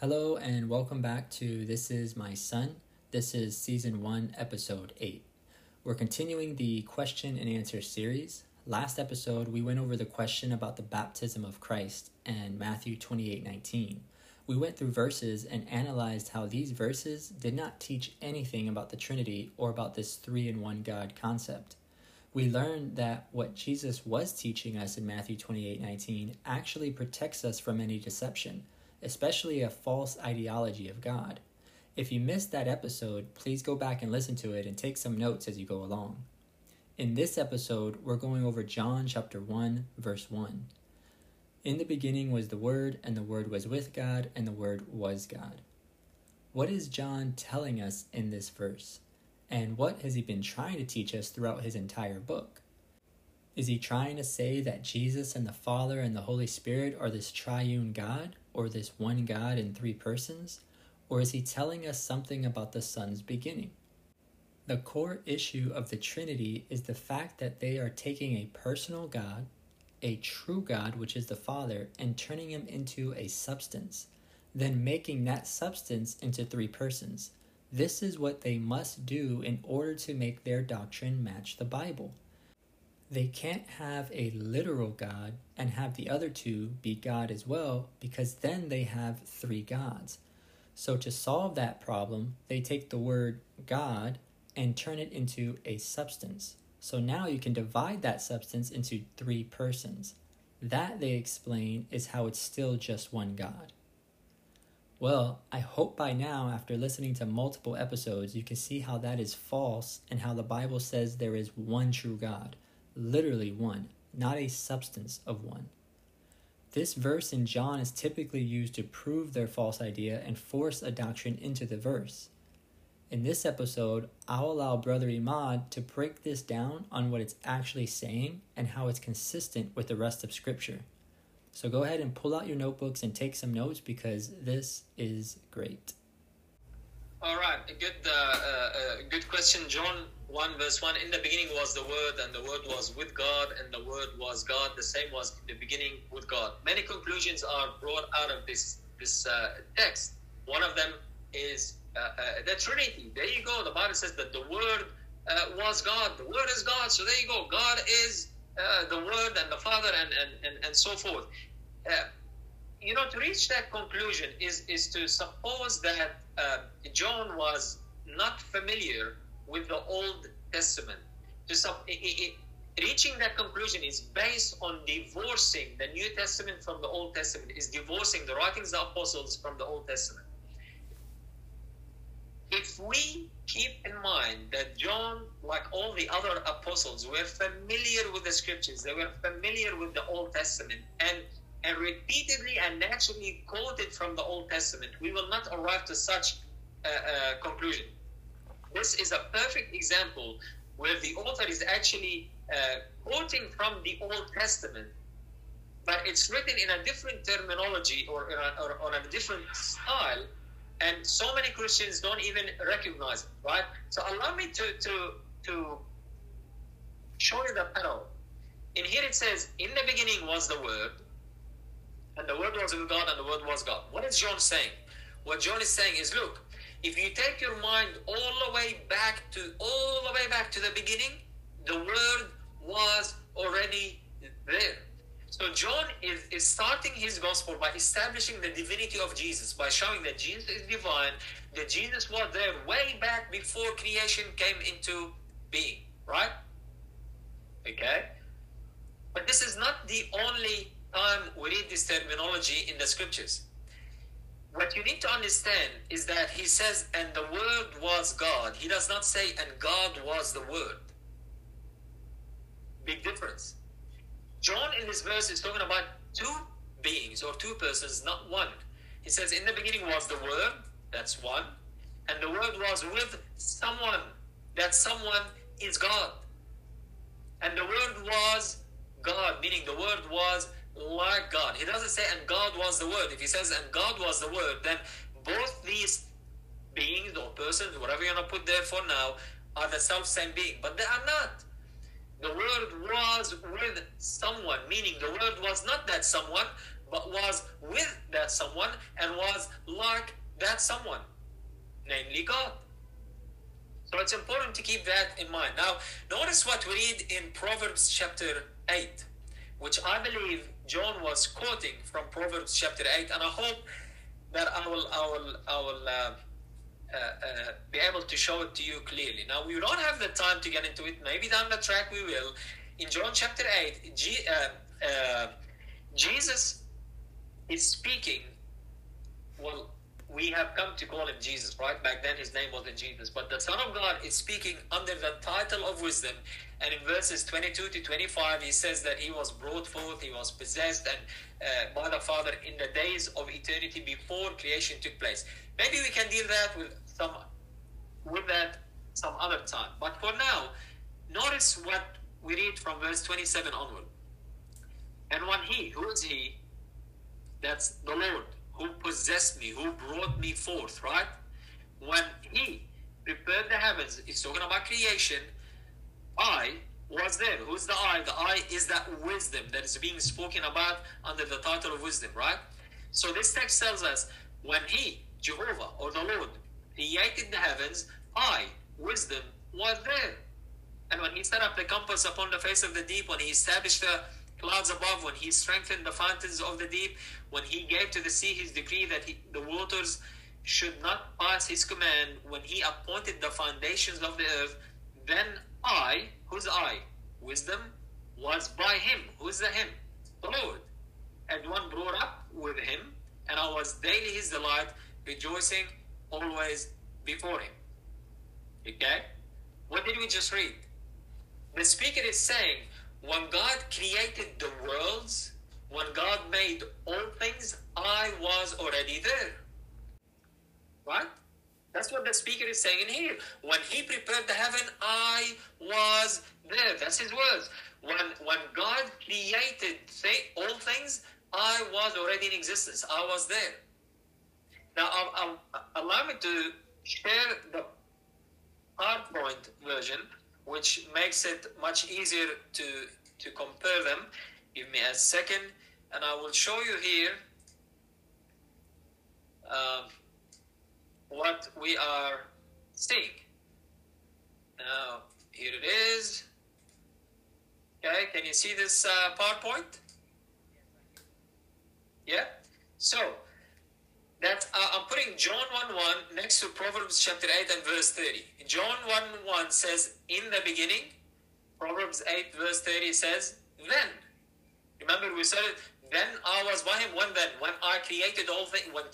Hello and welcome back to This Is My Son. This is Season 1, Episode 8. We're continuing the question and answer series. Last episode, we went over the question about the baptism of Christ and Matthew 28:19. We went through verses and analyzed how these verses did not teach anything about the Trinity or about this three-in-one God concept. We learned that what Jesus was teaching us in Matthew 28:19 actually protects us from any deception, especially a false ideology of God. If you missed that episode, please go back and listen to it and take some notes as you go along. In this episode, we're going over John chapter 1, verse 1. In the beginning was the Word, and the Word was with God, and the Word was God. What is John telling us in this verse? And what has he been trying to teach us throughout his entire book? Is he trying to say that Jesus and the Father and the Holy Spirit are this triune God, or this one God in three persons? Or is he telling us something about the Son's beginning? The core issue of the Trinity is the fact that they are taking a personal God, a true God, which is the Father, and turning him into a substance, then making that substance into three persons. This is what they must do in order to make their doctrine match the Bible. They can't have a literal God and have the other two be God as well, because then they have three gods. So to solve that problem, they take the word God and turn it into a substance. So now you can divide that substance into three persons. That, they explain, is how it's still just one God. Well, I hope by now, after listening to multiple episodes, you can see how that is false and how the Bible says there is one true God, literally one, not a substance of one. This verse in John is typically used to prove their false idea and force a doctrine into the verse. In this episode, I'll allow Brother Imad to break this down on what it's actually saying and how it's consistent with the rest of Scripture. So go ahead and pull out your notebooks and take some notes, because this is great. All right, good question. John 1 verse 1, in the beginning was the Word, and the Word was with God, and the Word was God. The same was in the beginning with God. Many conclusions are brought out of this text. One of them is the Trinity. There you go. The Bible says that the Word was God. The Word is God. So there you go. God is the Word and the Father and so forth. To reach that conclusion is to suppose that John was not familiar with the Old Testament. Reaching that conclusion is based on divorcing the New Testament from the Old Testament, is divorcing the writings of the apostles from the Old Testament. If we keep in mind that John, like all the other apostles, were familiar with the Scriptures, they were familiar with the Old Testament, and repeatedly and naturally quoted from the Old Testament, we will not arrive to such a conclusion. This is a perfect example where the author is actually quoting from the Old Testament, but it's written in a different terminology or on a different style, and so many Christians don't even recognize it, right? So allow me to show you the parallel. In here it says, in the beginning was the Word, and the Word was with God, and the Word was God. What is John saying? What John is saying is, look, if you take your mind all the way back to the beginning, the Word was already there. So John is starting his gospel by establishing the divinity of Jesus, by showing that Jesus is divine, that Jesus was there way back before creation came into being, right? Okay? But this is not the only time we read this terminology in the Scriptures. What you need to understand is that he says, and the Word was God. He does not say, and God was the Word. Big difference. John in this verse is talking about two beings or two persons, not one. He says, in the beginning was the Word, that's one, and the Word was with someone, that someone is God. And the Word was God, meaning the Word was like God. He doesn't say, and God was the Word. If he says, and God was the Word, then both these beings or persons, whatever you want to put there for now, are the self-same being, but they are not. The Word was with someone, meaning the Word was not that someone, but was with that someone and was like that someone, namely God. So it's important to keep that in mind. Now, notice what we read in Proverbs chapter 8, which I believe John was quoting from Proverbs chapter 8, and I hope that I will be able to show it to you clearly. Now, we don't have the time to get into it. Maybe down the track we will. In John chapter 8, Jesus is speaking. Well, we have come to call him Jesus, right? Back then his name wasn't Jesus. But the Son of God is speaking under the title of wisdom. And in verses 22 to 25, he says that he was brought forth, he was possessed and by the Father in the days of eternity before creation took place. Maybe we can deal that with that some other time. But for now, notice what we read from verse 27 onward. And when he, who is he? That's the Lord, who possessed me, who brought me forth, right? When he prepared the heavens, he's talking about creation, I was there. Who's the I? The I is that wisdom that is being spoken about under the title of wisdom, right? So this text tells us, when he, Jehovah, or the Lord, created the heavens, I, wisdom, was there. And when he set up the compass upon the face of the deep, when he established the clouds above, when he strengthened the fountains of the deep, when he gave to the sea his decree that the waters should not pass his command, when he appointed the foundations of the earth, then I, who's I? Wisdom was by him. Who's the him? The Lord. And one brought up with him, and I was daily his delight, rejoicing always before him. Okay? What did we just read? The speaker is saying, when God created the worlds, when God made all things, I was already there. Right? That's what the speaker is saying in here. When he prepared the heaven, I was there. That's his words. When God created all things, I was already in existence. I was there. Now, allow me to share the PowerPoint version, which makes it much easier to compare them. Give me a second, and I will show you here what we are seeing. Now, here it is. Okay, can you see this PowerPoint? Yeah? So, I'm putting John 1:1 next to Proverbs chapter 8 and verse 30. John 1:1 says, in the beginning. Proverbs 8 verse 30 says, then. Remember we said it, then I was by him. When then? When I created all things. When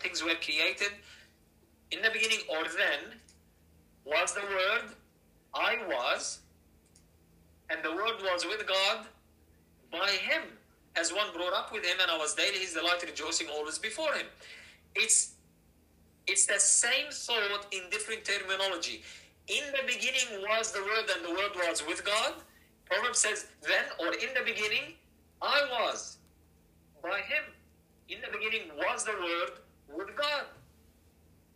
things were created. In the beginning or then was the Word, I was. And the Word was with God, by him. As one brought up with him, and I was daily his delight, rejoicing always before him. It's the same thought in different terminology. In the beginning was the Word, and the Word was with God. Proverbs says, then, or in the beginning, I was by him. In the beginning was the Word with God.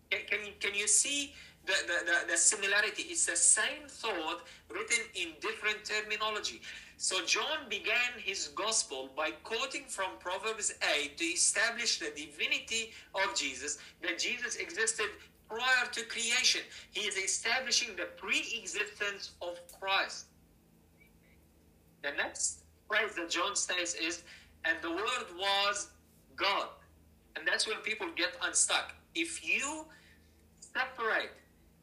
Can you see the similarity? It's the same thought written in different terminology. So John began his gospel by quoting from Proverbs 8 to establish the divinity of Jesus, that Jesus existed prior to creation. He is establishing the pre-existence of Christ. The next phrase that John states is, and the Word was God. And that's where people get unstuck. If you separate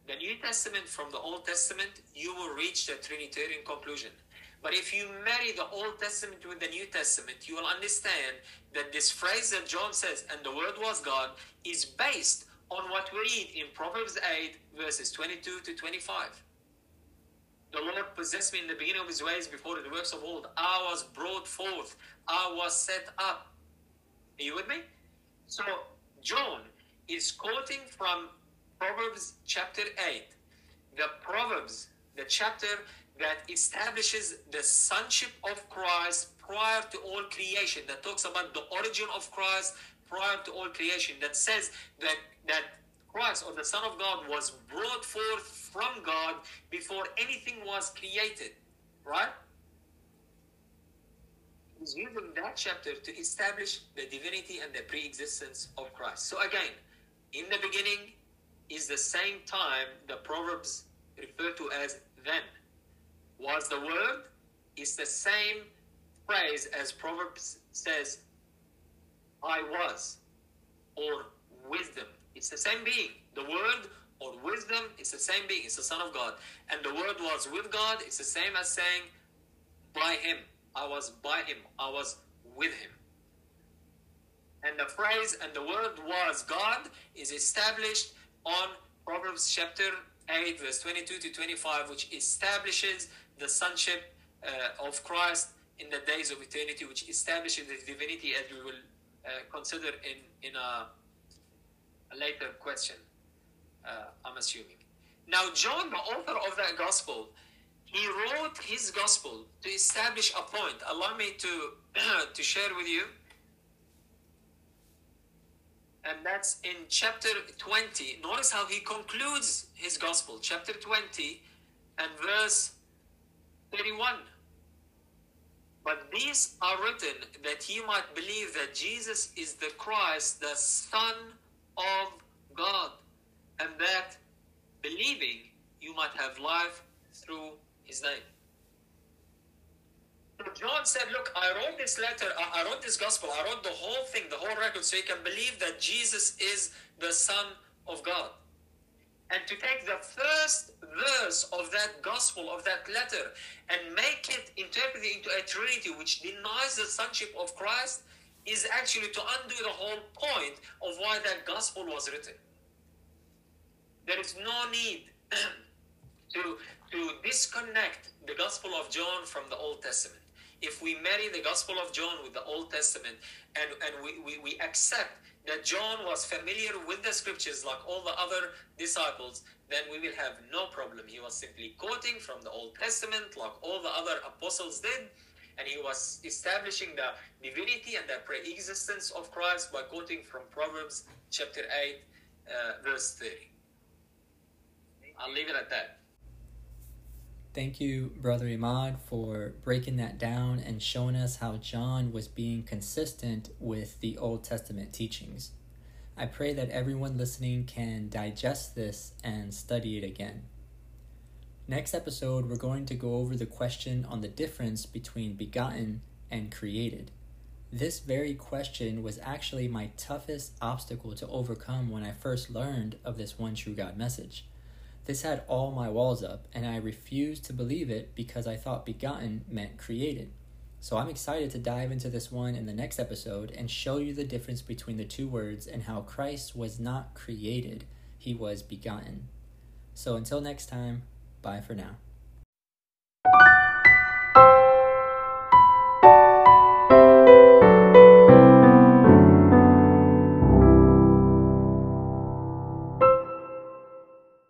the New Testament from the Old Testament, you will reach the Trinitarian conclusion. But if you marry the Old Testament with the New Testament, you will understand that this phrase that John says, and the Word was God, is based on what we read in Proverbs 8, verses 22 to 25. The Lord possessed me in the beginning of his ways before the works of old. I was brought forth. I was set up. Are you with me? So John is quoting from Proverbs chapter 8. The Proverbs, the chapter that establishes the sonship of Christ prior to all creation, that talks about the origin of Christ prior to all creation, that says that Christ or the Son of God was brought forth from God before anything was created, right? He's using that chapter to establish the divinity and the pre-existence of Christ. So again, in the beginning is the same time the Proverbs refer to as then. Was the Word is the same phrase as Proverbs says, I was, or wisdom. It's the same being. The Word or wisdom, it's the same being. It's the Son of God. And the Word was with God. It's the same as saying, by Him. I was by Him. I was with Him. And the phrase, and the Word was God, is established on Proverbs chapter 8, verse 22-25, which establishes the sonship of Christ in the days of eternity, which establishes His divinity, as we will consider in a later question, I'm assuming. Now, John, the author of that gospel, he wrote his gospel to establish a point. Allow me to share with you. And that's in chapter 20. Notice how he concludes his gospel. Chapter 20 and verse 31. But these are written that you might believe that Jesus is the Christ, the Son of God, and that believing you might have life through His name. John said, look, I wrote this letter, I wrote this gospel, I wrote the whole thing, the whole record, so you can believe that Jesus is the Son of God. And to take the first verse of that gospel, of that letter, and make it interpreted into a trinity which denies the sonship of Christ is actually to undo the whole point of why that gospel was written. There is no need to disconnect the gospel of John from the Old Testament. If we marry the Gospel of John with the Old Testament and we accept that John was familiar with the Scriptures like all the other disciples, then we will have no problem. He was simply quoting from the Old Testament like all the other apostles did, and he was establishing the divinity and the pre-existence of Christ by quoting from Proverbs chapter 8, verse 30. I'll leave it at that. Thank you, Brother Imad, for breaking that down and showing us how John was being consistent with the Old Testament teachings. I pray that everyone listening can digest this and study it again. Next episode, we're going to go over the question on the difference between begotten and created. This very question was actually my toughest obstacle to overcome when I first learned of this one true God message. This had all my walls up, and I refused to believe it because I thought begotten meant created. So I'm excited to dive into this one in the next episode and show you the difference between the two words and how Christ was not created, He was begotten. So until next time, bye for now.